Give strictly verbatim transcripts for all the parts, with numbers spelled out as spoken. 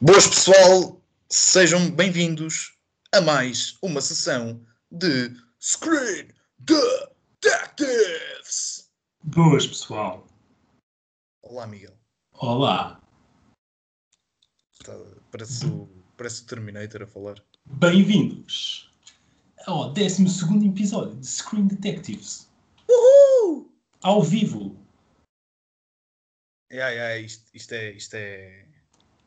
Boas, pessoal, sejam bem-vindos a mais uma sessão de Screen Detectives. Boas, pessoal. Olá, Miguel. Olá. Tá, parece, o, parece o Terminator a falar. Bem-vindos ao décimo segundo episódio de Screen Detectives. Uhul! Ao vivo. Yeah, yeah, isto, isto é... Isto é...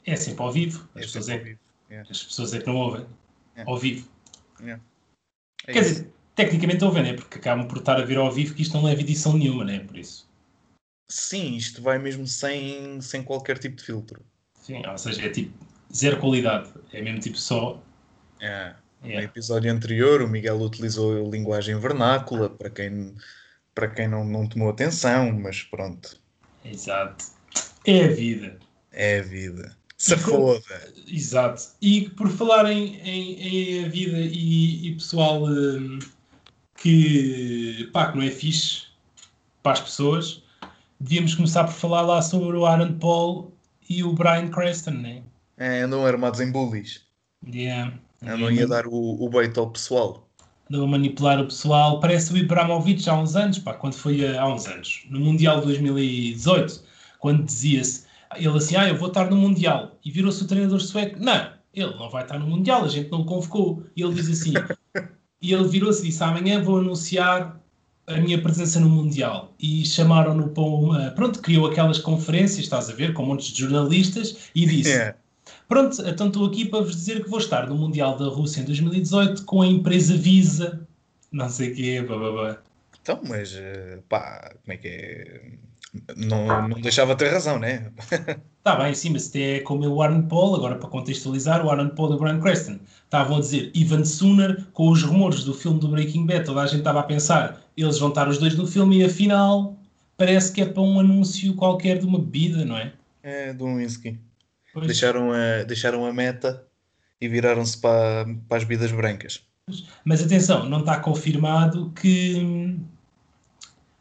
É sempre ao vivo. As, é pessoas, é, ao vivo. Yeah. As pessoas é que não ouvem. Yeah. Ao vivo. Yeah. É Quer isso. dizer, tecnicamente ouvem, né? Porque acabam por estar a ver ao vivo que isto não leva edição nenhuma, né? Por isso. Sim, isto vai mesmo sem, sem qualquer tipo de filtro. Sim, ou seja, é tipo zero qualidade. É mesmo tipo só... Yeah. Yeah. No episódio anterior o Miguel utilizou linguagem vernácula, para quem, para quem não, não tomou atenção, mas pronto. Exato. É a vida. É a vida. Se foda. Exato. E por falar em, em, em vida e, e pessoal um, que, pá, que não é fixe para as pessoas, devíamos começar por falar lá sobre o Aaron Paul e o Bryan Cranston, não é? É, andam armados em bullies. Yeah. Andam a dar o, o bait ao pessoal. Andam a manipular o pessoal. Parece o Ibrahimovic há uns anos, pá, quando foi há uns anos, no Mundial de dois mil e dezoito, quando dizia-se, ele assim, ah, eu vou estar no Mundial. E virou-se o treinador sueco. Não, ele não vai estar no Mundial, a gente não o convocou. E ele diz assim, e ele virou-se e disse, amanhã vou anunciar a minha presença no Mundial. E chamaram-no para uma... Pronto, criou aquelas conferências, estás a ver, com um monte de jornalistas, e disse, yeah. Pronto, então estou aqui para vos dizer que vou estar no Mundial da Rússia em dois mil e dezoito com a empresa Visa, não sei o quê, blá, blá, blá. Então, mas, pá, como é que é... Não, não deixava ter razão, não é? Está bem, sim, mas até como o Aaron Paul, agora para contextualizar, o Aaron Paul e o Bryan Cranston estavam a dizer Ivan Sooner, com os rumores do filme do Breaking Bad, toda a gente estava a pensar, eles vão estar os dois no filme e afinal parece que é para um anúncio qualquer de uma bebida, não é? É, de um whisky. Deixaram a, deixaram a meta e viraram-se para, para as bebidas brancas. Mas atenção, não está confirmado que...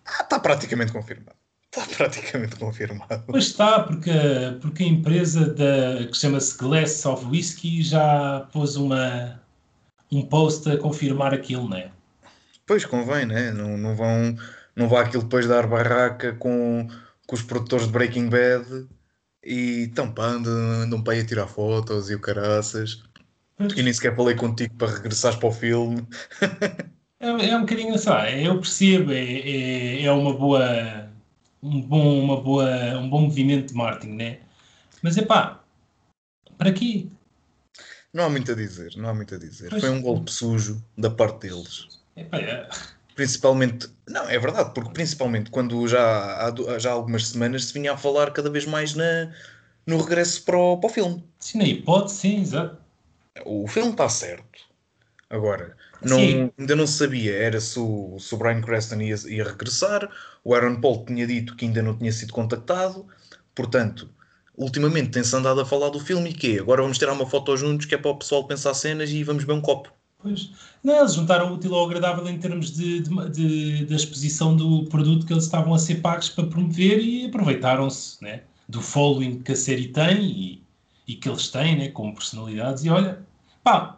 Ah, está praticamente confirmado. Está praticamente confirmado. Pois está, porque, porque a empresa da, que chama-se Glass of Whisky já pôs uma, um post a confirmar aquilo, não é? Pois convém, né? não é? Não vão, não vá aquilo depois dar barraca com, com os produtores de Breaking Bad e tampando, andam para aí a tirar fotos e o caraças. Pois. E nem sequer falei contigo para regressares para o filme. É, é um bocadinho, sabe? Eu percebo, é, é, é uma boa... Um bom, uma boa, um bom movimento de marketing, né? Mas é pá, para quê? Não há muito a dizer, não há muito a dizer. Pois. Foi um golpe sujo da parte deles. Epá, é. Principalmente, não, é verdade, porque principalmente quando já há, já há algumas semanas se vinha a falar cada vez mais na, no regresso para o, para o filme. Sim, na hipótese, sim, exato. O filme está certo. Agora, não, ainda não sabia, era se o, se o Bryan Cranston ia, ia regressar, o Aaron Paul tinha dito que ainda não tinha sido contactado, portanto, ultimamente tem-se andado a falar do filme e quê? Agora vamos tirar uma foto juntos que é para o pessoal pensar cenas e vamos beber um copo. Pois, não, eles juntaram o útil ao agradável em termos de, de, de, da exposição do produto que eles estavam a ser pagos para promover e aproveitaram-se, né, do following que a série tem e, e que eles têm, né, como personalidades e olha, pá...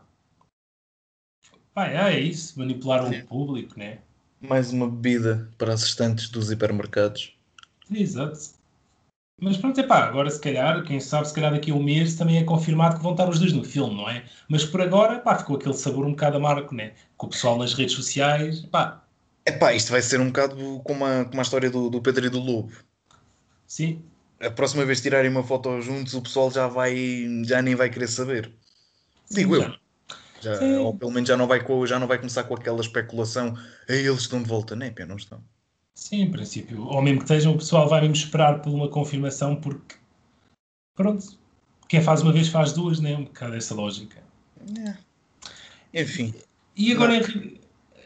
Ah, é isso, manipular o público, né? Mais uma bebida para assistentes dos hipermercados. Exato. Mas pronto, é pá, agora se calhar, quem sabe, se calhar daqui a um mês também é confirmado que vão estar os dois no filme, não é? Mas por agora, pá, ficou aquele sabor um bocado amargo, né? Com o pessoal nas redes sociais, pá. É pá, isto vai ser um bocado como a, como a história do, do Pedro e do Lobo. Sim. A próxima vez que tirarem uma foto juntos, o pessoal já vai, já nem vai querer saber. Digo Sim, eu. Já. Já, ou pelo menos já não, vai, já não vai começar com aquela especulação, eles estão de volta, nem pena, não estão. Sim, em princípio, ou mesmo que estejam, o pessoal vai mesmo esperar por uma confirmação porque, pronto, quem faz uma vez faz duas, né? Um bocado essa lógica. É. Enfim. E agora, Henrique,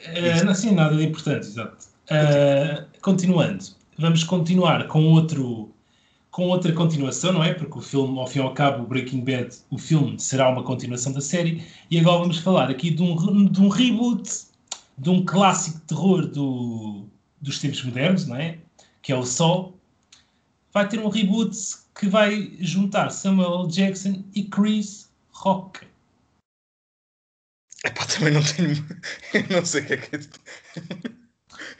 uh, não assim, nada de importante, exato. Uh, continuando, vamos continuar com outro... com outra continuação, não é? Porque o filme, ao fim e ao cabo, o Breaking Bad, o filme, será uma continuação da série. E agora vamos falar aqui de um, de um reboot, de um clássico terror do, dos tempos modernos, não é? Que é o Saw. vai ter um reboot que vai juntar Samuel L. Jackson e Chris Rock. Epá, também não tenho... Eu não sei o que é que é de...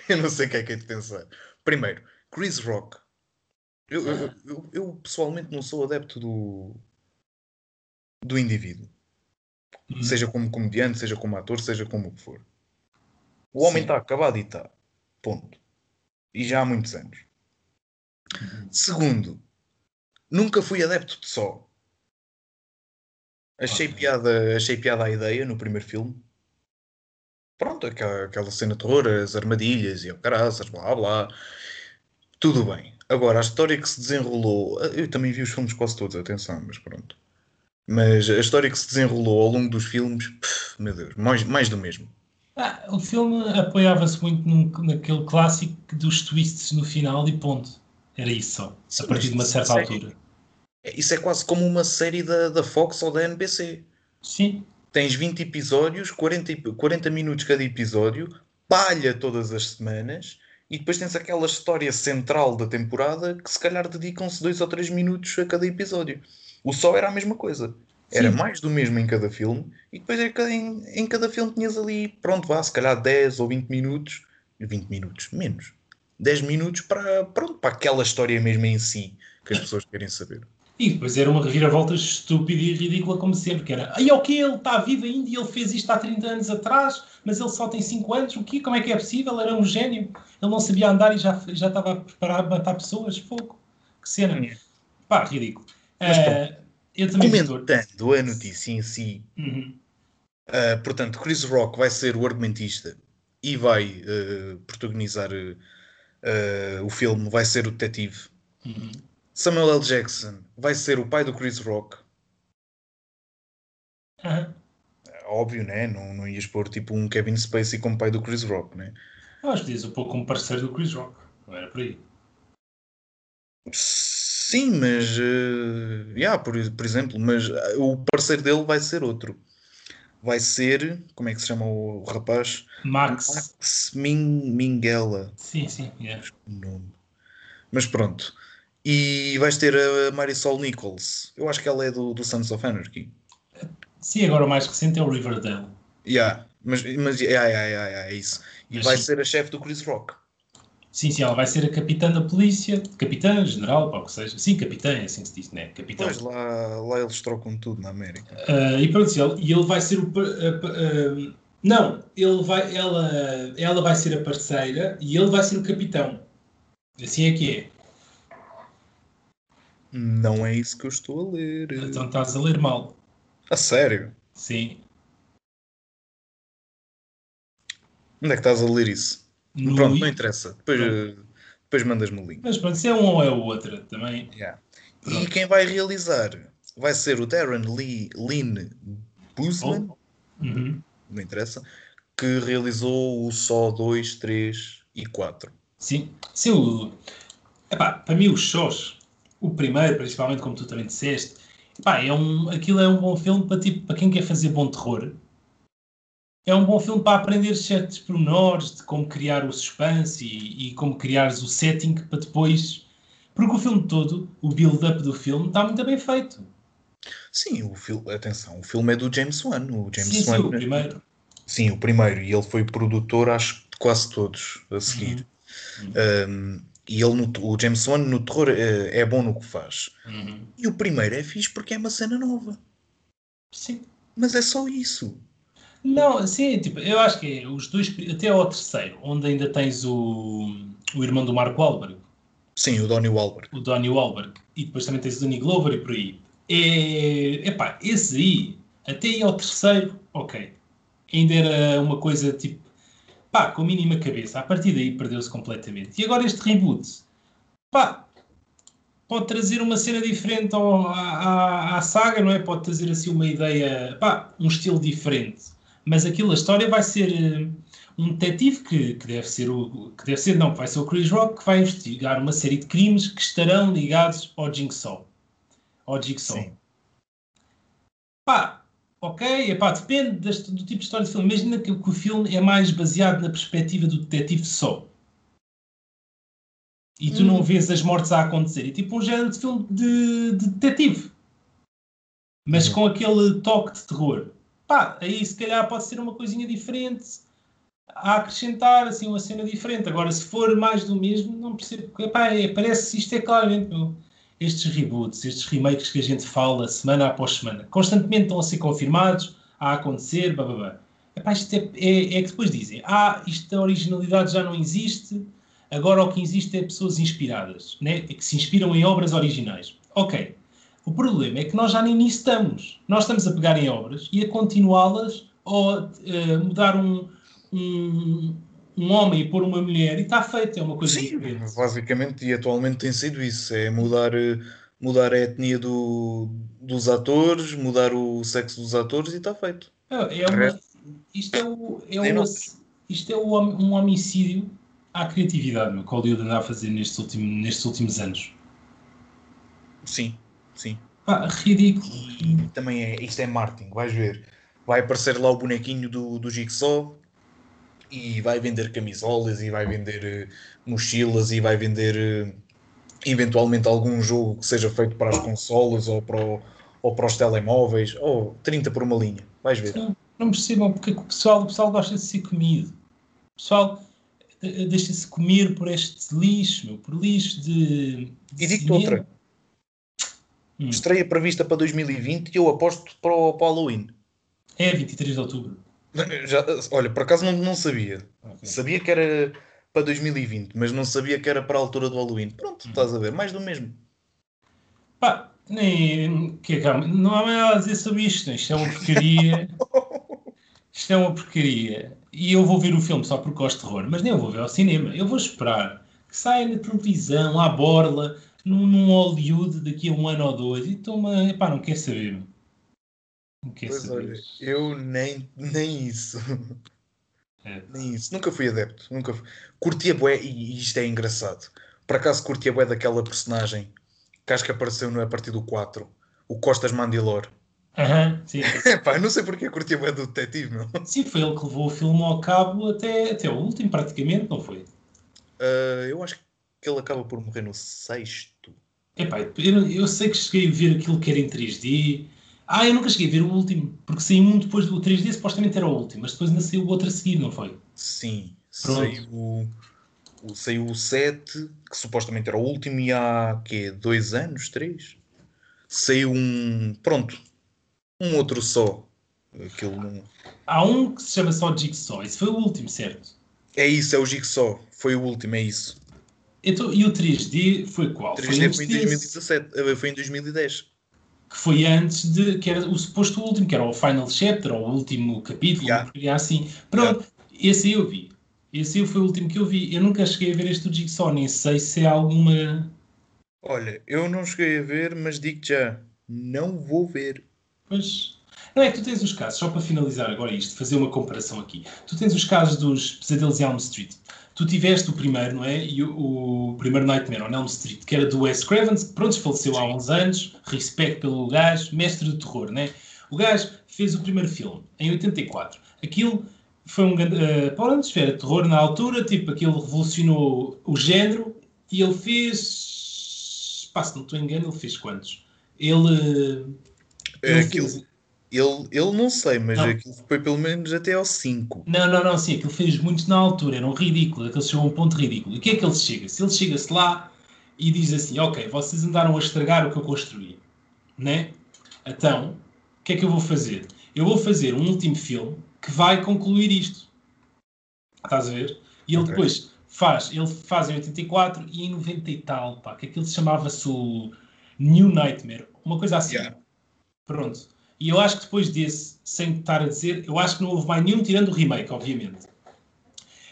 Eu não sei o que é que é de pensar. Primeiro, Chris Rock. Eu, eu, eu, eu pessoalmente não sou adepto do... do indivíduo. Hum. Seja como comediante, seja como ator, seja como o que for. O homem está acabado e está. Ponto. E já há muitos anos. Hum. Segundo, nunca fui adepto de Saw. Achei, okay. piada, achei piada a ideia no primeiro filme. Pronto, aquela, aquela cena de terror, as armadilhas e o caraças, blá blá. Tudo bem. Agora, a história que se desenrolou... Eu também vi os filmes quase todos, atenção, mas pronto. Mas a história que se desenrolou ao longo dos filmes... Pff, meu Deus, mais, mais do mesmo. Ah, o filme apoiava-se muito num, naquele clássico dos twists no final e ponto. Era isso só, sim, a partir de uma certa série, altura. Isso é quase como uma série da, da Fox ou da N B C. Sim. Tens vinte episódios, quarenta, quarenta minutos cada episódio, palha todas as semanas, e depois tens aquela história central da temporada que se calhar dedicam-se dois ou três minutos a cada episódio. O Saw era a mesma coisa. Era Sim. mais do mesmo em cada filme, e depois em, em cada filme tinhas ali, pronto, vá, se calhar dez ou vinte minutos, vinte minutos, menos, dez minutos para, pronto, para aquela história mesmo em si, que as pessoas querem saber. E depois era uma reviravolta estúpida e ridícula como sempre, que era, ai, o que ele está vivo ainda e ele fez isto há trinta anos atrás, mas ele só tem cinco anos, o quê? Como é que é possível? Ele era um gênio, ele não sabia andar e já, já estava a preparar a matar pessoas, fogo, que cena. É. Pá, ridículo. Mas, uh, Eu Comentando a notícia em si, uhum. uh, portanto, Chris Rock vai ser o argumentista e vai uh, protagonizar uh, uh, o filme, vai ser o detetive. Uhum. Samuel L. Jackson vai ser o pai do Chris Rock. Uhum. É óbvio, né? Não, não ias pôr tipo um Kevin Spacey como pai do Chris Rock, né? Eu acho que diz um pouco como parceiro do Chris Rock, não era por aí. Sim, mas uh, yeah, por, por exemplo, mas uh, o parceiro dele vai ser outro. Vai ser, como é que se chama o rapaz? Max, Max Minghella. Sim, sim, yeah. Mas pronto. E vais ter a Marisol Nichols. Eu acho que ela é do, do Sons of Anarchy. Sim, agora o mais recente é o Riverdale. Yeah, mas, mas yeah, yeah, yeah, yeah, é isso. E mas vai sim. ser a chefe do Chris Rock. Sim, sim, ela vai ser a capitã da polícia, capitã, general, pá, o que seja. Sim, capitã, é assim que se diz, não é? Capitão. Pois, lá, lá eles trocam tudo na América. Uh, e pronto, ele, e ele vai ser o... Uh, uh, não, ele vai, ela, ela vai ser a parceira e ele vai ser o capitão. Assim é que é. Não é isso que eu estou a ler. Então estás a ler mal. A sério? Sim. Onde é que estás a ler isso? No Pronto, livro. Não interessa. Depois, depois mandas-me o link. Mas pronto, se é um ou é o outro também. Yeah. E quem vai realizar vai ser o Darren Lynn Bousman. Oh. Uhum. Não interessa. Que realizou o Saw dois, três e quatro. Sim. Sim o... Epá, para mim os Saws, o primeiro, principalmente como tu também disseste, epá, é um... aquilo é um bom filme para, tipo, para quem quer fazer bom terror. É um bom filme para aprender certos pormenores de como criar o suspense e, e como criares o setting para depois... Porque o filme todo, o build-up do filme, está muito bem feito. Sim, o filme, atenção, o filme é do James Wan. O James sim, Wan, sim, o né? primeiro. Sim, o primeiro. E ele foi produtor, acho, de quase todos a seguir. Uhum. Um, e ele no, o James Wan no terror é, é bom no que faz. Uhum. E o primeiro é fixe porque é uma cena nova. Sim. Mas é só isso. Não, sim, tipo, eu acho que é os dois, até ao terceiro, onde ainda tens o, o irmão do Mark Wahlberg. Sim, o Donnie Wahlberg. O Donnie Wahlberg. E depois também tens o Donnie Glover e por aí. É, epá, esse aí, até aí ao terceiro, ok. Ainda era uma coisa, tipo, pá, com a mínima cabeça. A partir daí perdeu-se completamente. E agora este reboot, pá, pode trazer uma cena diferente ao, à, à, à saga, não é? Pode trazer, assim, uma ideia, pá, um estilo diferente. Mas aquilo, a história vai ser um detetive que, que deve ser o... que deve ser, não, vai ser o Chris Rock, que vai investigar uma série de crimes que estarão ligados ao Jigsaw. Ao Jigsaw. Sim. Pá, ok, epá, depende deste, do tipo de história de filme. Imagina que, que o filme é mais baseado na perspectiva do detetive só. e tu hum. não vês as mortes a acontecer. É tipo um género de filme de, de detetive, mas hum. com aquele toque de terror. Pá, aí se calhar pode ser uma coisinha diferente a acrescentar, assim, uma cena diferente. Agora, se for mais do mesmo, não percebo. Epá, é, parece, isto é claramente, meu, estes reboots, estes remakes que a gente fala semana após semana, constantemente estão a ser confirmados, a acontecer, blá, blá, blá. Epá, isto é, é, é que depois dizem, ah, isto da originalidade já não existe, agora o que existe é pessoas inspiradas, né? Que se inspiram em obras originais. Ok. O problema é que nós já nem nisso estamos. Nós estamos a pegar em obras e a continuá-las, ou uh, mudar um, um, um homem e pôr uma mulher, e está feito, é uma coisa Sim, diferente. Sim, basicamente, e atualmente tem sido isso, é mudar, mudar a etnia do, dos atores, mudar o sexo dos atores e está feito. É, é uma, isto é, o, é, uma, isto é o, um homicídio à criatividade, no qual eu andava a fazer nestes, último, nestes últimos anos. Sim. Sim. Ah, ridículo. E também é, isto é marketing, vais ver. Vai aparecer lá o bonequinho do, do Jigsaw e vai vender camisolas e vai vender uh, mochilas e vai vender uh, eventualmente algum jogo que seja feito para as consolas ou para, o, ou para os telemóveis, ou trinta por uma linha, vais ver. Não, não percebam porque o pessoal, o pessoal gosta de ser comido. O pessoal deixa-se comer por este lixo, meu, por lixo de... de e digo-te outra. Hum. Estreia prevista para dois mil e vinte e eu aposto para o, para o Halloween. É vinte e três de outubro. Já, olha, por acaso não, não sabia. Okay. Sabia que era para dois mil e vinte, mas não sabia que era para a altura do Halloween. Pronto, hum. estás a ver, mais do mesmo. Pá, nem... Que, calma, não há mais nada a dizer sobre isto. Isto é uma porcaria. Isto é uma porcaria. E eu vou ver o filme só porque gosto de terror, mas nem eu vou ver ao cinema. Eu vou esperar que saia na televisão, à borla... num Hollywood daqui a um ano ou dois, e toma, epá, não quer saber. Não quer pois saber. Olha, eu nem, nem isso. É. Nem isso. Nunca fui adepto. Nunca fui. Curti a bué, e isto é engraçado. Por acaso curti a bué daquela personagem que acho que apareceu no, a partir do quatro, o Costas Mandilor. Aham, sim. Epá, não sei porque curti a bué do detetive, meu. Sim, foi ele que levou o filme ao cabo até, até o último, praticamente, não foi? Uh, eu acho que ele acaba por morrer no sexto. Epá, eu, eu sei que cheguei a ver aquilo que era em três D. Ah, eu nunca cheguei a ver o último, porque saiu um depois do três D, supostamente era o último, mas depois ainda saiu o outro a seguir, não foi? Sim, saiu o, o, saiu o sete, que supostamente era o último, e há quê? Dois anos? Três? Saiu um... pronto, um outro só. Aquele... Há um que se chama só Jigsaw, esse foi o último, certo? É isso, é o Jigsaw, foi o último, é isso. Então, e o três D foi qual? O três D foi em dois mil e dezassete, foi em dois mil e dez. Que foi antes de, que era o suposto último, que era o Final Chapter, ou o último capítulo, yeah. Ou assim. Pronto, yeah. Esse aí eu vi. Esse aí foi o último que eu vi. Eu nunca cheguei a ver este do Jigsaw, nem sei se é alguma... Olha, eu não cheguei a ver, mas digo já, não vou ver. Pois, não é que tu tens os casos, só para finalizar agora isto, fazer uma comparação aqui. Tu tens os casos dos Pesadelos em Elm Street. Tu tiveste o primeiro, não é? E o, o primeiro Nightmare on Elm Street, que era do Wes Craven, que pronto, faleceu Sim. há uns anos, respeito pelo gajo, mestre do terror, não é? O gajo fez o primeiro filme, em oitenta e quatro. Aquilo foi um grande... Uh, pronto, era terror na altura, tipo, aquilo revolucionou o género, e ele fez... Pá, se não estou engano, ele fez quantos? Ele... ele aquilo... fez... Ele, ele não sei, mas não. Aquilo foi pelo menos até ao cinco. Não, não, não, sim, aquilo fez muito na altura, era um ridículo, aquilo chegou a um ponto ridículo. E o que é que ele chega? Se ele chega-se lá e diz assim, ok, vocês andaram a estragar o que eu construí, né? Então, o que é que eu vou fazer? Eu vou fazer um último filme que vai concluir isto. Estás a ver? E ele okay. depois faz, ele faz em oitenta e quatro e em noventa e tal, pá, que aquilo chamava-se o New Nightmare, uma coisa assim. Yeah. Pronto. E eu acho que depois desse, sem estar a dizer, eu acho que não houve mais nenhum, tirando o remake, obviamente.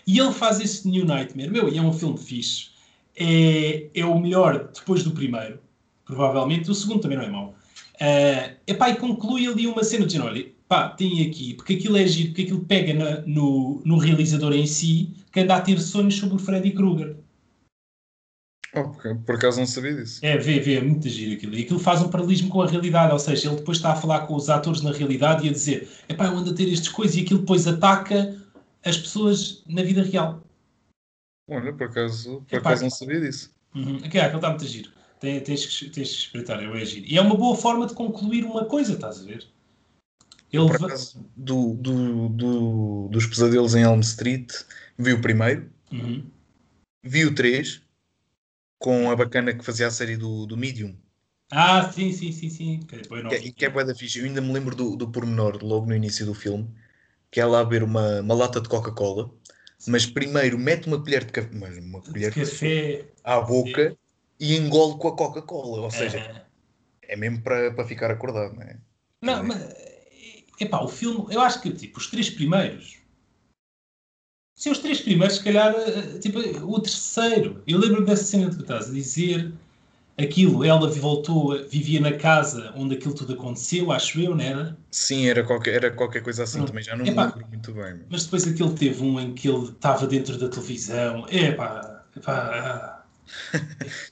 E ele faz esse New Nightmare, meu, e é um filme fixe. É, é o melhor depois do primeiro, provavelmente. O segundo também não é mau. Uh, epá, e conclui ali uma cena de olha, pá, tem aqui, porque aquilo é giro, porque aquilo pega na, no, no realizador em si, que anda a ter sonhos sobre o Freddy Krueger. Oh, por acaso não sabia disso. É, vê, vê, é muito giro aquilo. E aquilo faz um paralelismo com a realidade, ou seja, ele depois está a falar com os atores na realidade e a dizer, epá, eu ando a ter estas coisas, e aquilo depois ataca as pessoas na vida real. Olha, por acaso, por acaso não sabia disso. Uhum. Aqui, ah, aquele está muito giro. Tens, tens, tens que espreitar, eu é giro. E é uma boa forma de concluir uma coisa, estás a ver? Ele por acaso, va... do, do, do, dos pesadelos em Elm Street, vi o primeiro, uhum. vi o três, com a bacana que fazia a série do, do Medium. Ah, sim, sim, sim, sim. Que, que, que é bué da fixe. Eu ainda me lembro do, do pormenor, logo no início do filme, que é lá beber uma, uma lata de Coca-Cola, mas primeiro mete uma colher de, ca... uma colher de café à boca sim. e engole com a Coca-Cola. Ou seja, é, é mesmo para ficar acordado, não é? Não, é. Mas, epá, o filme, eu acho que, tipo, os três primeiros... Se os três primeiros, se calhar, tipo, o terceiro... Eu lembro-me dessa cena que tu estás a dizer... Aquilo, ela voltou, vivia na casa onde aquilo tudo aconteceu, acho eu, não era? Sim, era qualquer, era qualquer coisa assim, não. Também, já não epá, me lembro muito bem. Mas... mas depois aquele teve um em que ele estava dentro da televisão, epá, epá.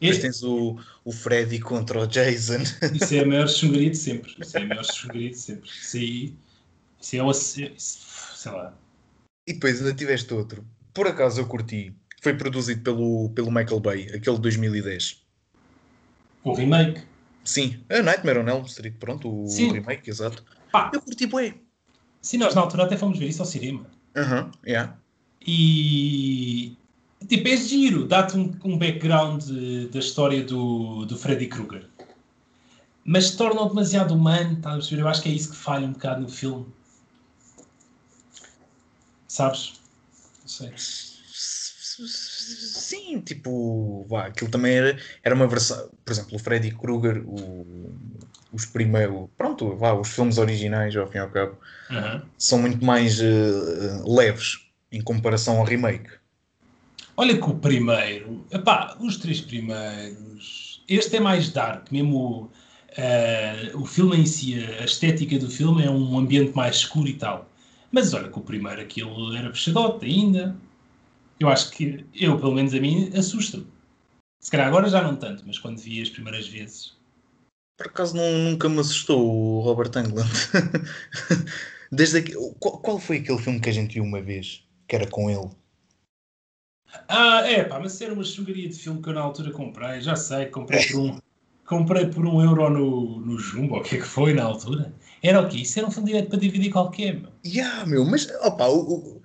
Mas tens o, o Freddy contra o Jason. Isso é a maior chungaria de sempre, isso é a maior chungaria de sempre. Isso aí, isso é o, sei lá. E depois ainda tiveste outro, por acaso eu curti, foi produzido pelo, pelo Michael Bay, aquele de dois mil e dez. O remake? Sim, a Nightmare on Elm Street, pronto, o Sim. remake, exato. Pá. Eu curti bué. Sim, nós na altura até fomos ver isso ao cinema. Aham, uhum, yeah. E... tipo, é giro, dá-te um, um background de, da história do, do Freddy Krueger. Mas se torna demasiado humano, estás a perceber? Eu acho que é isso que falha um bocado no filme. Sabes? Não sei. Sim, tipo, vá, aquilo também era, era uma versão, por exemplo, o Freddy Krueger, o, os primeiros, pronto, vá, os filmes originais, ao fim e ao cabo, uhum. são muito mais uh, leves em comparação ao remake. Olha que o primeiro, epá, os três primeiros, este é mais dark, mesmo uh, o filme em si, a estética do filme é um ambiente mais escuro e tal, mas olha que o primeiro, aquilo era fechadote ainda. Eu acho que, eu, pelo menos a mim, assusta-me. Se calhar agora já não tanto, mas quando vi as primeiras vezes... Por acaso não, nunca me assustou o Robert Englund. Desde aqui, qual, qual foi aquele filme que a gente viu uma vez? Que era com ele? Ah, é pá, mas era uma chugaria de filme que eu na altura comprei. Já sei, comprei por um, comprei por um euro no, no Jumbo, o que é que foi na altura? Era o quê? Isso era um filme direto para D V D qualquer, meu. Yeah, meu, mas, opá, o... o...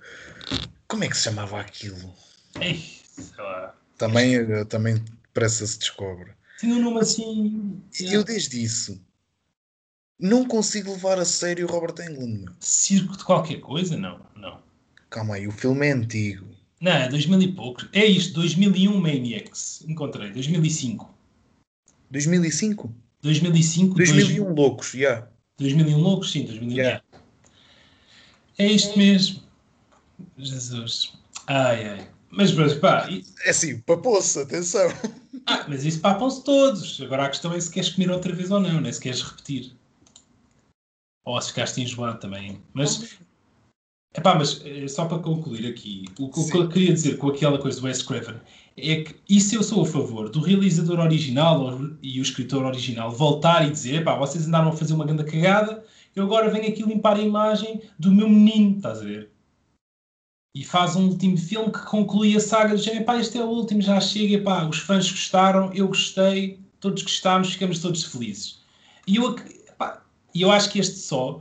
como é que se chamava aquilo? Ei, sei lá. Também, também depressa se descobre. Tinha um nome assim... Eu desde isso não consigo levar a sério o Robert Englund. Circo de qualquer coisa? Não, não. Calma aí, o filme é antigo. Não, é dois mil e poucos. É isto, dois mil e um Maniacs. Encontrei, dois mil e cinco. dois mil e cinco? dois mil e cinco. dois mil e um dois... Loucos, já. Yeah. dois mil e um Loucos, sim, dois mil e um. Yeah. É isto mesmo. Jesus, ai ai, mas, mas pá, e... é assim, papou-se, atenção. Ah, mas isso papam-se todos. Agora a questão é se queres comer outra vez ou não, né? Se queres repetir ou se ficaste enjoado também. Mas, é pá, mas só para concluir aqui, o que eu queria dizer com aquela coisa do Wes Craven é que isso eu sou a favor do realizador original e o escritor original voltar e dizer: pá, vocês andaram a fazer uma grande cagada, eu agora venho aqui limpar a imagem do meu menino, estás a ver? E faz um último filme que conclui a saga do género. Pá, este é o último, já chega, pá, os fãs gostaram, eu gostei, todos gostámos, ficamos todos felizes. E eu, pá, eu acho que este só...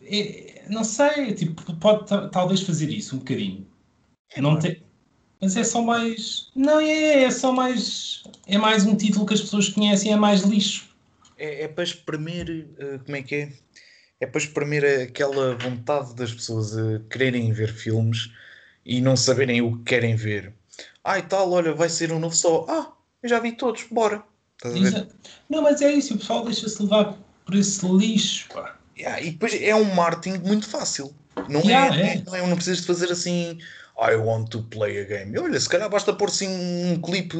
É, não sei, tipo, pode t- talvez fazer isso um bocadinho. É não te... Mas é só mais... Não, é, é só mais... É mais um título que as pessoas conhecem, é mais lixo. É, é para espremer... Uh, como é que é? É para exprimir aquela vontade das pessoas a quererem ver filmes e não saberem o que querem ver. Ai, tal, olha, vai ser um novo Saw. Ah, eu já vi todos, bora. Estás a ver? Não, mas é isso, o pessoal deixa-se levar por esse lixo, pá. Yeah, e depois é um marketing muito fácil. Não yeah, é, é. Não, é, não precisas de fazer assim, I want to play a game. Olha, se calhar basta pôr assim um clipe,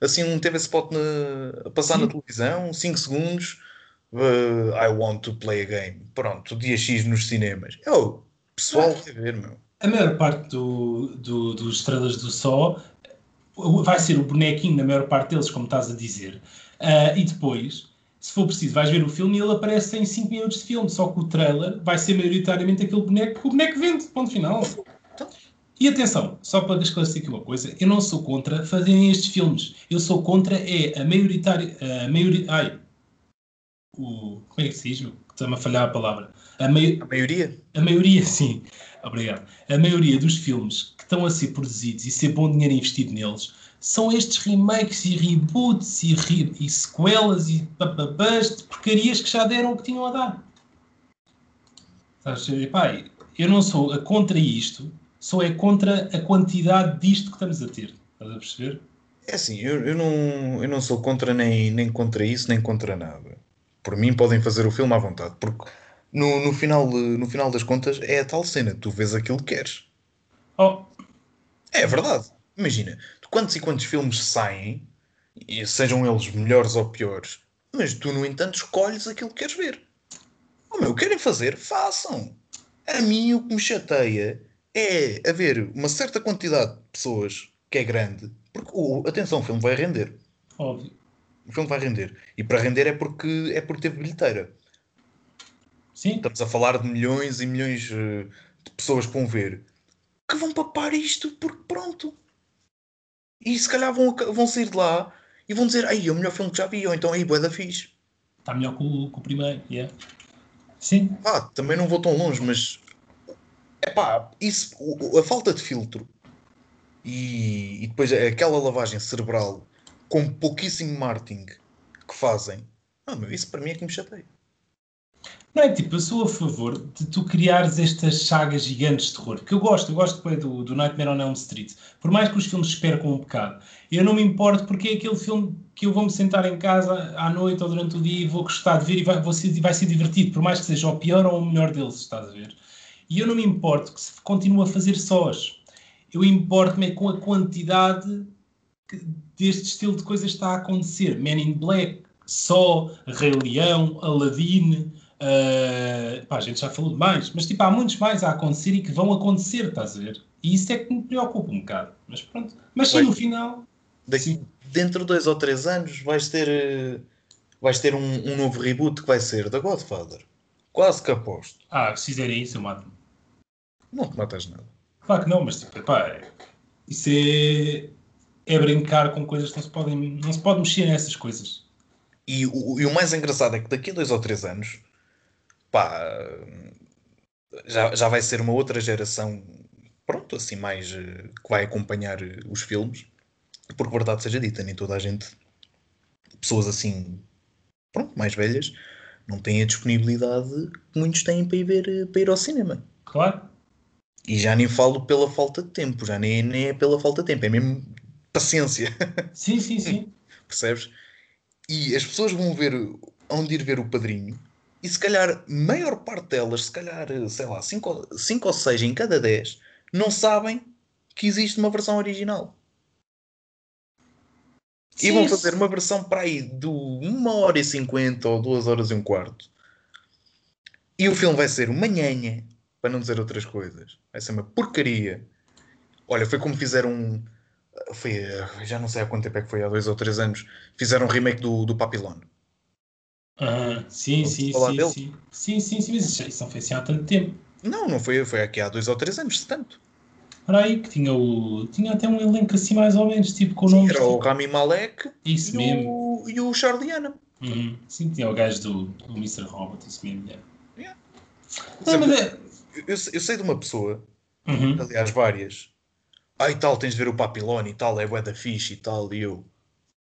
assim um T V spot na, a passar Sim. na televisão, cinco segundos... Uh, I want to play a game. Pronto, dia X nos cinemas. É o pessoal quer ver, meu. A maior parte do, do, dos trailers do Saw vai ser o bonequinho, na maior parte deles, como estás a dizer. Uh, e depois, se for preciso, vais ver o filme e ele aparece em cinco minutos de filme. Só que o trailer vai ser maioritariamente aquele boneco que o boneco vende. Ponto final. E atenção, só para esclarecer aqui uma coisa, eu não sou contra fazerem estes filmes. Eu sou contra é a maioritária... A maiori, ai, o, como é que se diz? Está-me a falhar a palavra. A, mai, a maioria? A maioria, sim. Obrigado. A maioria dos filmes que estão a ser produzidos e ser bom dinheiro investido neles são estes remakes e reboots e, re, e sequelas e papapás de porcarias que já deram o que tinham a dar. Sabes? Epá, eu não sou a contra isto... Só é contra a quantidade disto que estamos a ter. Estás a perceber? É assim, eu, eu, não, eu não sou contra nem, nem contra isso, nem contra nada. Por mim podem fazer o filme à vontade. Porque no, no, final, no final das contas é a tal cena. Tu vês aquilo que queres. Oh. É verdade. Imagina, quantos e quantos filmes saem, e sejam eles melhores ou piores, mas tu, no entanto, escolhes aquilo que queres ver. Oh meu, querem fazer? Façam. A mim o que me chateia... é haver uma certa quantidade de pessoas que é grande, porque, oh, atenção, o filme vai render. Óbvio. O filme vai render. E para render é porque, é porque teve bilheteira. Sim. Estamos a falar de milhões e milhões de pessoas que vão ver, que vão papar isto porque pronto. E se calhar vão, vão sair de lá e vão dizer, aí é o melhor filme que já vi, ou então aí bué da fixe. Está melhor que o, que o primeiro, yeah. Sim. Ah, também não vou tão longe, mas... Epá, isso, a falta de filtro e, e depois aquela lavagem cerebral com pouquíssimo marketing que fazem, ah, meu, isso para mim é que me chateia. Não é tipo, eu sou a favor de tu criares estas sagas gigantes de terror, que eu gosto, eu gosto do, do Nightmare on Elm Street, por mais que os filmes percam um bocado, eu não me importo porque é aquele filme que eu vou-me sentar em casa à noite ou durante o dia e vou gostar de ver e vai, vou ser, vai ser divertido, por mais que seja o pior ou o melhor deles, estás a ver? E eu não me importo que se continue a fazer sós. Eu importo-me com a quantidade que deste estilo de coisas está a acontecer. Men in Black, Saw, Rei Leão, Aladdin... Uh, pá, a gente já falou de mais. Mas tipo, há muitos mais a acontecer e que vão acontecer, estás a ver? E isso é que me preocupa um bocado. Mas pronto. Mas sim, no final... Daqui, sim. Dentro de dois ou três anos vais ter, vais ter um, um novo reboot que vai ser da Godfather. Quase que aposto. Ah, se fizerem isso eu mato-me. Não te matas nada. Claro que não, mas tipo, pá, isso é, é brincar com coisas que não se podem, não se pode mexer nessas coisas. E o, e o mais engraçado é que daqui a dois ou três anos, pá, já, já vai ser uma outra geração, pronto, assim mais, que vai acompanhar os filmes, porque verdade seja dita, nem toda a gente, pessoas assim, pronto, mais velhas, não têm a disponibilidade que muitos têm para ir, ver, para ir ao cinema. Claro. E já nem falo pela falta de tempo, já nem, nem é pela falta de tempo, é mesmo paciência. Sim, sim, sim. Percebes? E as pessoas vão ver, onde ir ver o Padrinho, e se calhar, a maior parte delas, se calhar, sei lá, cinco ou seis em cada dez, não sabem que existe uma versão original. E sim, vão fazer uma versão para aí de uma hora e cinquenta ou duas horas e um quarto. E o filme vai ser uma nhanha, para não dizer outras coisas. Vai ser uma porcaria. Olha, foi como fizeram... Foi, já não sei há quanto tempo é que foi, há dois ou três anos. Fizeram um remake do, do Papillon. Ah, sim, sim, sim, sim. Sim, sim, sim. Mas isso não foi assim há tanto tempo. Não, não foi. Foi aqui há dois ou três anos, se tanto. Para aí, que tinha, o, tinha até um elenco assim mais ou menos, tipo com o nome... Era tipo, o Rami Malek e o, e o Charlie Hunnam. Uhum. Sim, tinha o gajo do, do mister Robot, isso mesmo. Yeah. Yeah. Ah, mas é... eu, eu, eu sei de uma pessoa, uhum. aliás várias, ai ah, tal, tens de ver o Papillon e tal, é bué da fixe e tal, e eu...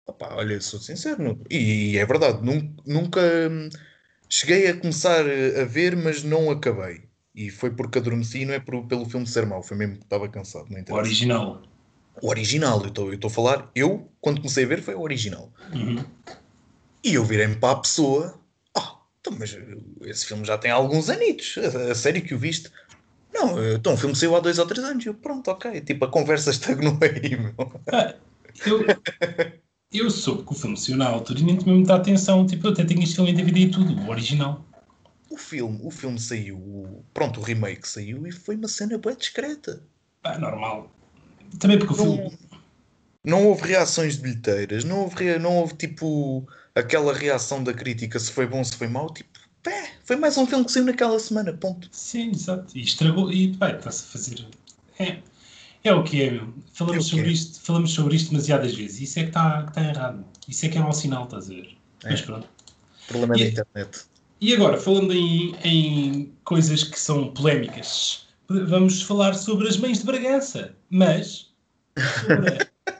Opa, olha, sou sincero, não... e, e é verdade, nunca, nunca hum, cheguei a começar a ver, mas não acabei. E foi porque adormeci, não é por, pelo filme ser mau, foi mesmo que estava cansado. Não interessa. O original. O original, eu estou a falar, eu, quando comecei a ver, foi o original. Uhum. E eu virei-me para a pessoa, ah, oh, mas esse filme já tem alguns anitos, a, a série que o viste. Não, então o filme saiu há dois ou três anos, eu pronto, ok, tipo a conversa estagnou aí, meu. Ah, eu, eu soube que o filme saiu na altura e nem tomei muita atenção, tipo, eu até tenho este filme em D V D e tudo, o original. O filme, o filme saiu, pronto, o remake saiu e foi uma cena bem discreta. Ah, normal. Também porque o não, filme... Não houve reações de bilheteiras, não houve, não houve tipo aquela reação da crítica se foi bom, se foi mau, tipo, pé, foi mais um filme que saiu naquela semana, ponto. Sim, exato. E estragou, e pá, está-se a fazer... É. É o que é, meu. Falamos, é sobre isto, falamos sobre isto demasiadas vezes. Isso é que está tá errado. Isso é que é mau sinal, estás a ver? É. Mas pronto. O problema é da internet. E agora, falando em, em coisas que são polémicas, vamos falar sobre as Mães de Bragança, mas sobre a,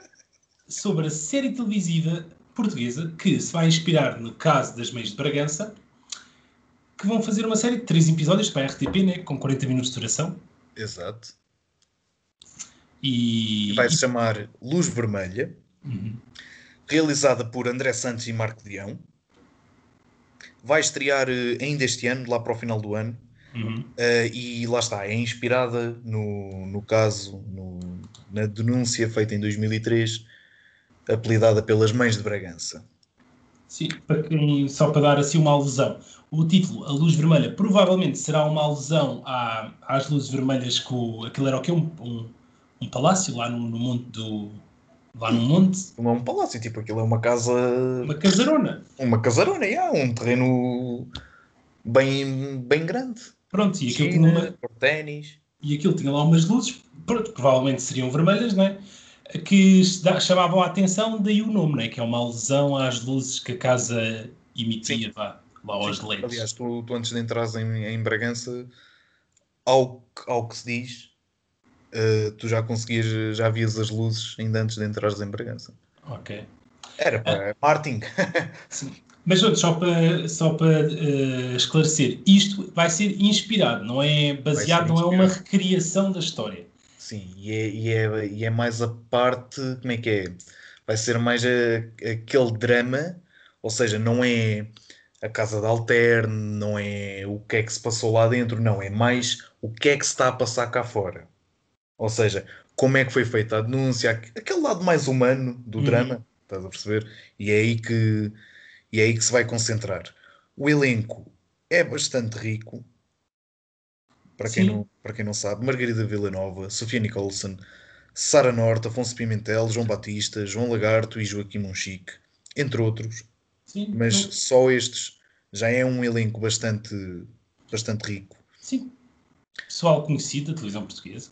sobre a série televisiva portuguesa que se vai inspirar no caso das Mães de Bragança, que vão fazer uma série de três episódios para a R T P, né? Com quarenta minutos de duração. Exato. E vai-se e... chamar Luz Vermelha, uhum. realizada por André Santos e Marco Leão. Vai estrear ainda este ano, lá para o final do ano. Uhum. Uh, e lá está, é inspirada no, no caso, no, na denúncia feita em dois mil e três, apelidada pelas Mães de Bragança. Sim, para quem, só para dar assim uma alusão, o título, A Luz Vermelha, provavelmente será uma alusão à, às luzes vermelhas que o, aquilo era o quê? Um, um, um palácio lá no, no monte do... Lá no monte... Não é um palácio, tipo, aquilo é uma casa... Uma casarona. Uma casarona, é, yeah, um terreno bem, bem grande. Pronto, e aquilo China, tinha uma... ténis. E aquilo tinha lá umas luzes, pronto, provavelmente seriam vermelhas, não é? Que chamavam a atenção, daí o nome, não é? Que é uma alusão às luzes que a casa emitia, vá, lá aos leitos. Aliás, tu, tu antes de entrares em, em Bragança, ao, ao que se diz, uh, tu já conseguias, já vias as luzes ainda antes de entrares em Bragança. Ok. Era para ah. Martin. Sim. Mas só para, só para uh, esclarecer, isto vai ser inspirado, não é baseado, não é uma recriação da história. Sim, e é, e, é, e é mais a parte, como é que é? Vai ser mais a, aquele drama, ou seja, não é a casa de Alterne, não é o que é que se passou lá dentro, não, é mais o que é que se está a passar cá fora. Ou seja, como é que foi feita a denúncia, aquele lado mais humano do drama, uhum. estás a perceber? E é aí que... E é aí que se vai concentrar. O elenco é bastante rico. Para quem, não, para quem não sabe, Margarida Villanova, Sofia Nicholson, Sara Norte, Afonso Pimentel, João Batista, João Lagarto e Joaquim Monchique, entre outros. Sim, mas não. Só estes já é um elenco bastante, bastante rico. Sim. Pessoal conhecido da televisão portuguesa.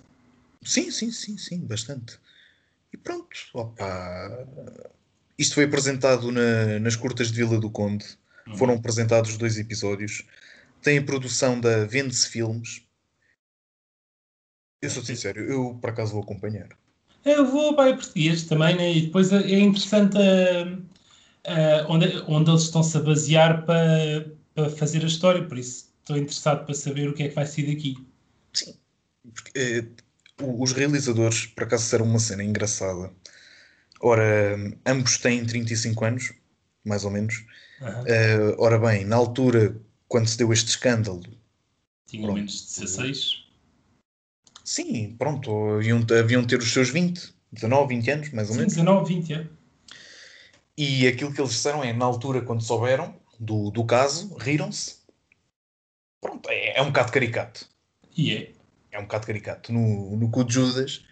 Sim, sim, sim, sim, bastante. E pronto, opa... Isto foi apresentado na, nas curtas de Vila do Conde. Uhum. Foram apresentados dois episódios. Tem a produção da Vende-se Filmes. Eu sou sincero, eu por acaso vou acompanhar. Eu vou para o português também, né? E depois é interessante a, a, onde, onde eles estão-se a basear para, para fazer a história. Por isso estou interessado para saber o que é que vai sair daqui. Sim. Porque, uh, os realizadores, por acaso, fizeram uma cena engraçada. Ora, ambos têm trinta e cinco anos, mais ou menos. Uhum. Uh, ora bem, na altura, quando se deu este escândalo... Tinham menos de dezasseis? Sim, pronto. Haviam, haviam ter os seus vinte, dezanove, vinte anos, mais ou menos. Sim, dezanove, vinte, é. E aquilo que eles disseram é, na altura, quando souberam do, do caso, riram-se. Pronto, é, é um bocado caricato. E yeah. é? É um bocado caricato. No, no cu de Judas...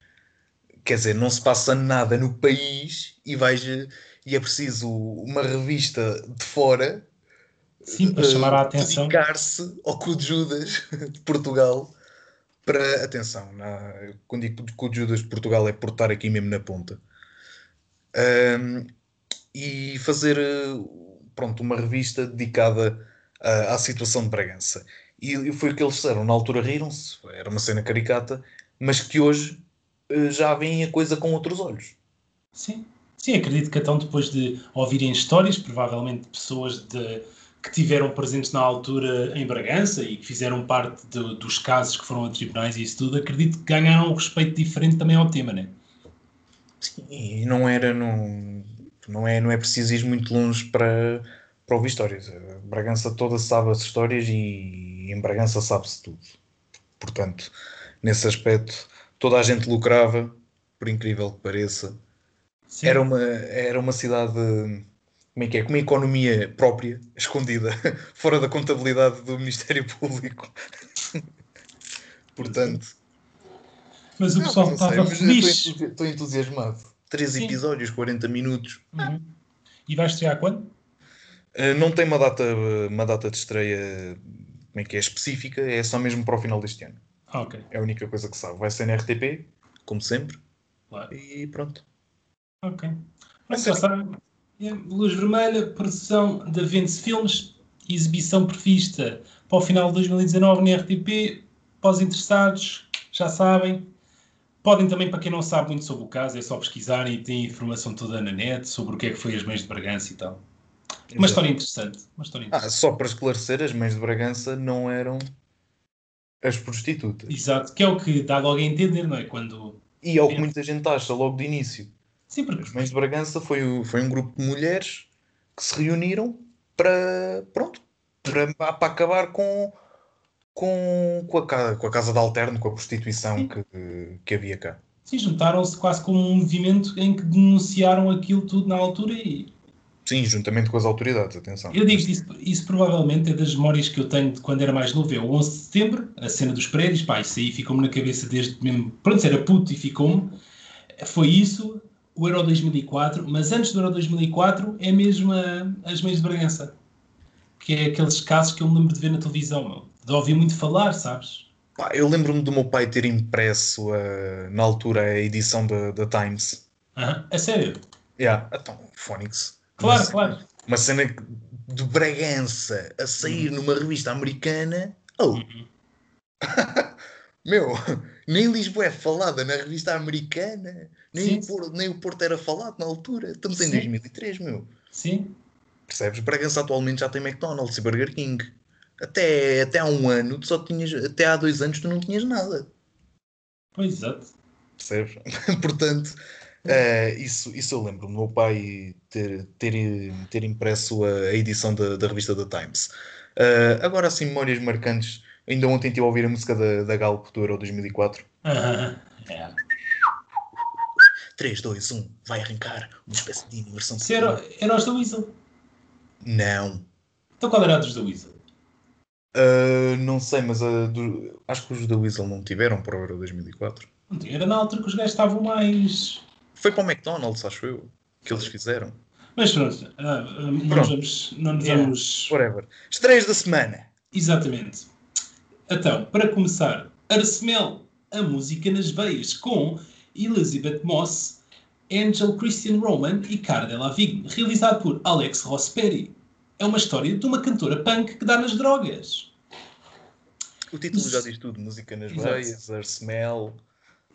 Quer dizer, não se passa nada no país e, vais, e é preciso uma revista de fora. Sim, para uh, chamar a atenção. Dedicar-se ao Cu de Judas de Portugal para... Atenção, na, quando digo Cu de Judas de Portugal é por estar aqui mesmo na ponta. Um, e fazer, pronto, uma revista dedicada à, à situação de Bragança. E, e foi o que eles disseram. Na altura riram-se, era uma cena caricata, mas que hoje... já veem a coisa com outros olhos. Sim, sim, acredito que então depois de ouvirem histórias, provavelmente pessoas de, que tiveram presentes na altura em Bragança e que fizeram parte de, dos casos que foram a tribunais e isso tudo, acredito que ganharam um respeito diferente também ao tema, não é? Sim, e não era num, não, é, não é preciso ir muito longe para, para ouvir histórias. Bragança toda sabe as histórias e em Bragança sabe-se tudo. Portanto, nesse aspecto... Toda a gente lucrava, por incrível que pareça. Sim. Era uma, era uma cidade, como é que é? Com uma economia própria, escondida, fora da contabilidade do Ministério Público. Portanto... Mas o pessoal não, não estava sei, feliz. Estou, estou entusiasmado. Três Sim. episódios, quarenta minutos. Uhum. E vais estrear quando? Uh, não tem uma data, uma data de estreia, como é que é, específica. É só mesmo para o final deste ano. Okay. É a única coisa que sabe. Vai ser na R T P, como sempre. Claro. E pronto. Ok. Pronto, já sabem. Luz Vermelha, produção da Vence Filmes, exibição prevista para o final de dois mil e dezanove na R T P. Para os interessados, já sabem. Podem também, para quem não sabe muito sobre o caso, é só pesquisarem e tem informação toda na net sobre o que é que foi as Mães de Bragança e tal. Exato. Uma história interessante. Uma história interessante. Ah, só para esclarecer, as Mães de Bragança não eram as prostitutas. Exato, que é o que dá logo a entender, não é? Quando... E é o que muita gente acha logo de início. Sim, porque... As Mães de Bragança foi, foi um grupo de mulheres que se reuniram para, pronto, para, para acabar com... Com, com, a, com a casa de alterno, com a prostituição que, que havia cá. Sim, juntaram-se quase como um movimento em que denunciaram aquilo tudo na altura e... Sim, juntamente com as autoridades, atenção. Eu digo que isso, isso provavelmente é das memórias que eu tenho de quando era mais novo. É o onze de setembro, a cena dos prédios, pá, isso aí ficou-me na cabeça desde mesmo... Pronto, era puto e ficou-me. Foi isso, o Euro dois mil e quatro, mas antes do Euro dois mil e quatro é mesmo a, as Mães de Bragança. Que é aqueles casos que eu me lembro de ver na televisão, meu. De ouvir muito falar, sabes? Pá, eu lembro-me do meu pai ter impresso, uh, na altura, a edição da, da Times. Uh-huh. A sério? Yeah. Então, Phonics. Claro, uma, claro. Uma cena de Bragança a sair uh-huh. numa revista americana. Oh! Uh-huh. Meu, nem Lisboa é falada na revista americana. Nem o, Porto, nem o Porto era falado na altura. Estamos em Sim. dois mil e três, meu. Sim. Percebes? Bragança atualmente já tem McDonald's e Burger King. Até, até há um ano, tu só tinhas, até há dois anos tu não tinhas nada. Pois, exato. Percebes? Portanto, uh, isso, isso eu lembro. O meu pai ter, ter, ter impresso a, a edição da, da revista da Times. Uh, agora, assim, memórias marcantes. Ainda ontem estive a ouvir a música da, da Galp do Euro dois mil e quatro. Uh-huh. É. três, dois, um, vai arrancar uma espécie de inversão. Se era, era os da Weasel? Não. Então qual era a dos da Weasel? Uh, não sei, mas uh, do... acho que os da Weasel não tiveram para o Euro dois mil e quatro. Não tiveram, na altura que os gajos estavam mais... Foi para o McDonald's, acho eu, que eles fizeram. Mas pronto, uh, uh, pronto. Vamos, não nos yeah. vamos... Whatever. Estreias da semana. Exatamente. Então, para começar, Arsemel, a música nas veias, com Elizabeth Moss, Angel Christian Roman e Cara Delevingne, realizado por Alex Rosperi. É uma história de uma cantora punk que dá nas drogas. O título já diz tudo. Música nas veias, Arsemel...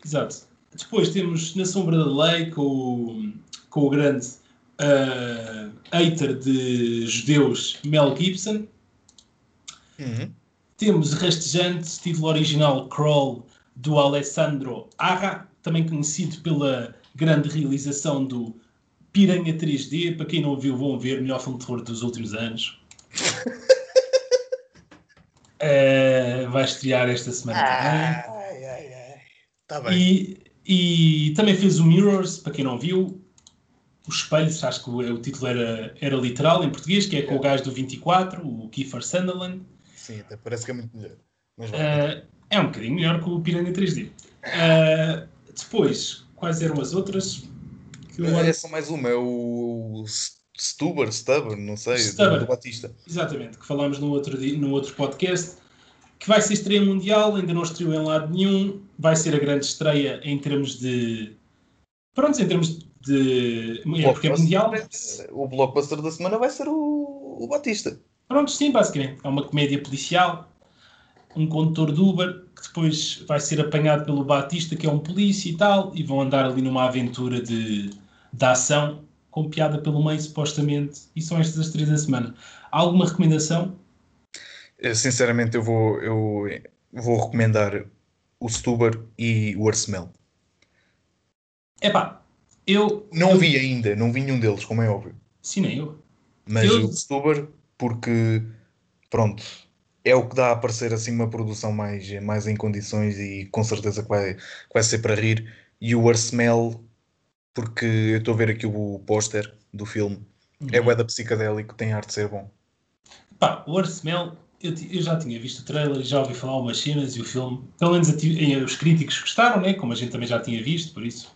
Exato. Depois temos Na Sombra da Lei, com, com o grande uh, hater de judeus, Mel Gibson. Uhum. Temos Rastejante, título original Crawl, do Alessandro Arra, também conhecido pela grande realização do... Piranha três D, para quem não viu, vão ver, melhor filme de terror dos últimos anos. uh, vai estrear esta semana ah, também. Ai, ai, ai. Tá bem. E, e também fez o Mirrors, para quem não viu, Os Espelhos, acho que o, o título era, era literal em português, que é com o gajo do vinte e quatro, o Kiefer Sutherland. Sim, até parece que é muito melhor. Mas uh, é um bocadinho melhor que o Piranha três D. Uh, depois, quais eram as outras? É só mais uma, é o Stuber, Stuber, não sei, Stuber. Do Batista. Exatamente, que falámos no outro, dia, no outro podcast, que vai ser estreia mundial, ainda não estreou em lado nenhum, vai ser a grande estreia em termos de... Pronto, em termos de... É porque é mundial. O blockbuster da semana vai ser o, o Batista. Pronto, sim, basicamente. É uma comédia policial, um condutor de Uber... que depois vai ser apanhado pelo Batista, que é um polícia e tal, e vão andar ali numa aventura de, de ação, com piada pelo meio, supostamente. E são estas as três da semana. Há alguma recomendação? Eu, sinceramente, eu vou, eu vou recomendar o Stuber e o Arsemel. Epá, eu... Não eu... vi ainda, não vi nenhum deles, como é óbvio. Sim, nem eu. Mas eu... o Stuber, porque, pronto... É o que dá a aparecer assim uma produção mais, mais em condições e com certeza que vai, que vai ser para rir. E o Arsemel, porque eu estou a ver aqui o póster do filme, uhum. é o da psicadélico, tem arte de ser bom. Pá, o Arsemel, eu, eu já tinha visto o trailer, já ouvi falar umas cenas e o filme, pelo menos os críticos gostaram, né? Como a gente também já tinha visto, por isso.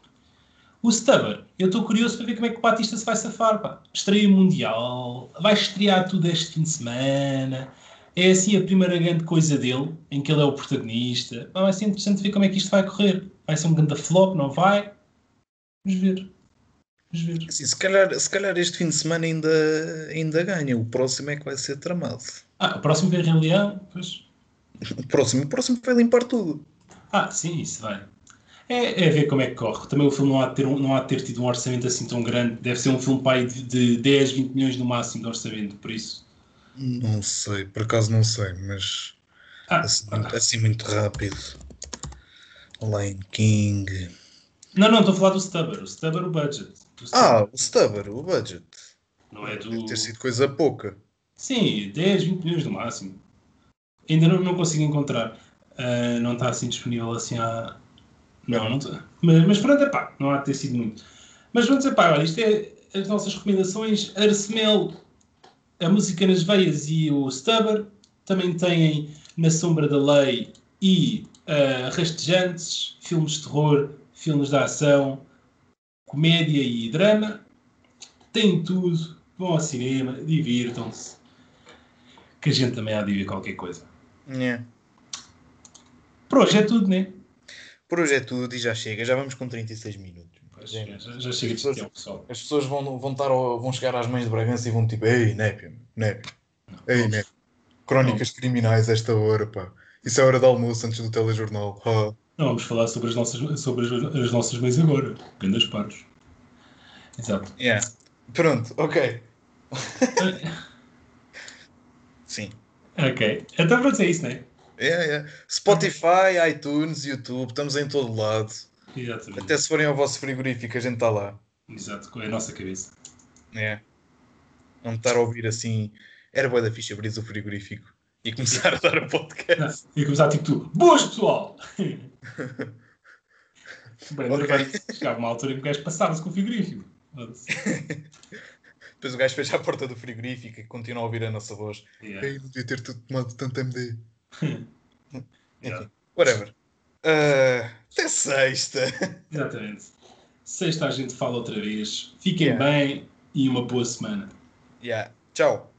O Stubber, eu estou curioso para ver como é que o Batista se vai safar, pá. Estreia mundial, vai estrear tudo este fim de semana... é assim a primeira grande coisa dele, em que ele é o protagonista. Vai ser interessante ver como é que isto vai correr. Vai ser um grande flop, não vai? Vamos ver. Vamos ver. Sim, se, calhar, se calhar este fim de semana ainda, ainda ganha. O próximo é que vai ser tramado. Ah, o próximo vai realiar? Pois. O próximo, o próximo vai limpar tudo. Ah, sim, isso vai. É, é ver como é que corre. Também o filme não há de ter, não há de ter tido um orçamento assim tão grande. Deve ser um filme pai de, de dez, vinte milhões no máximo de orçamento, por isso. Não sei, por acaso não sei, mas ah, assim, ah, assim muito rápido. Lion King. Não, não, estou a falar do Stuber, o Stuber, o budget. O Stuber. Ah, o Stuber, o budget. Não é do... Deve ter sido coisa pouca. Sim, dez, vinte milhões no máximo. Ainda não, não consigo encontrar. Uh, não está assim disponível assim a... Não, não está. Mas, mas pronto, é pá, não há de ter sido muito. Mas vamos dizer, pá, olha, isto é as nossas recomendações. Arsemel, A Música nas Veias e o Stuber. Também têm Na Sombra da Lei e uh, Rastejantes, filmes de terror, filmes de ação, comédia e drama. Têm tudo. Vão ao cinema, divirtam-se. Que a gente também há de ver qualquer coisa. É. Por hoje é tudo, não é? Por hoje é tudo e já chega. Já vamos com trinta e seis minutos. Já, já chega de tempo, pessoal. As pessoas vão, vão, estar, vão chegar às Mães de Bragança e vão tipo: ei, népio, népio, ei, népio. Crónicas não. Criminais esta hora, pá. Isso é hora de almoço antes do telejornal. Ah. Não, vamos falar sobre as nossas, sobre as, as nossas mães agora. Grandes paros. Exato. Yeah. Pronto, ok. Sim. Ok. Então pronto, é isso, não é? Yeah, yeah. Spotify, iTunes, YouTube, estamos em todo lado. Exatamente. Até se forem ao vosso frigorífico, a gente está lá. Exato, com a nossa cabeça. É. Não estar a ouvir assim, era boa da ficha abrir o frigorífico e começar a dar o podcast. Não, e começar tipo tu, boas pessoal! Bem, okay. Chegava uma altura em que o gajo passava-se com o frigorífico. Depois o gajo fecha a porta do frigorífico e continua a ouvir a nossa voz. Yeah. Ei, não devia ter tomado tanto M D. Enfim, whatever. Uh, até sexta. Exatamente. Sexta a gente fala outra vez. Fiquem yeah. bem e uma boa semana. Yeah. Tchau.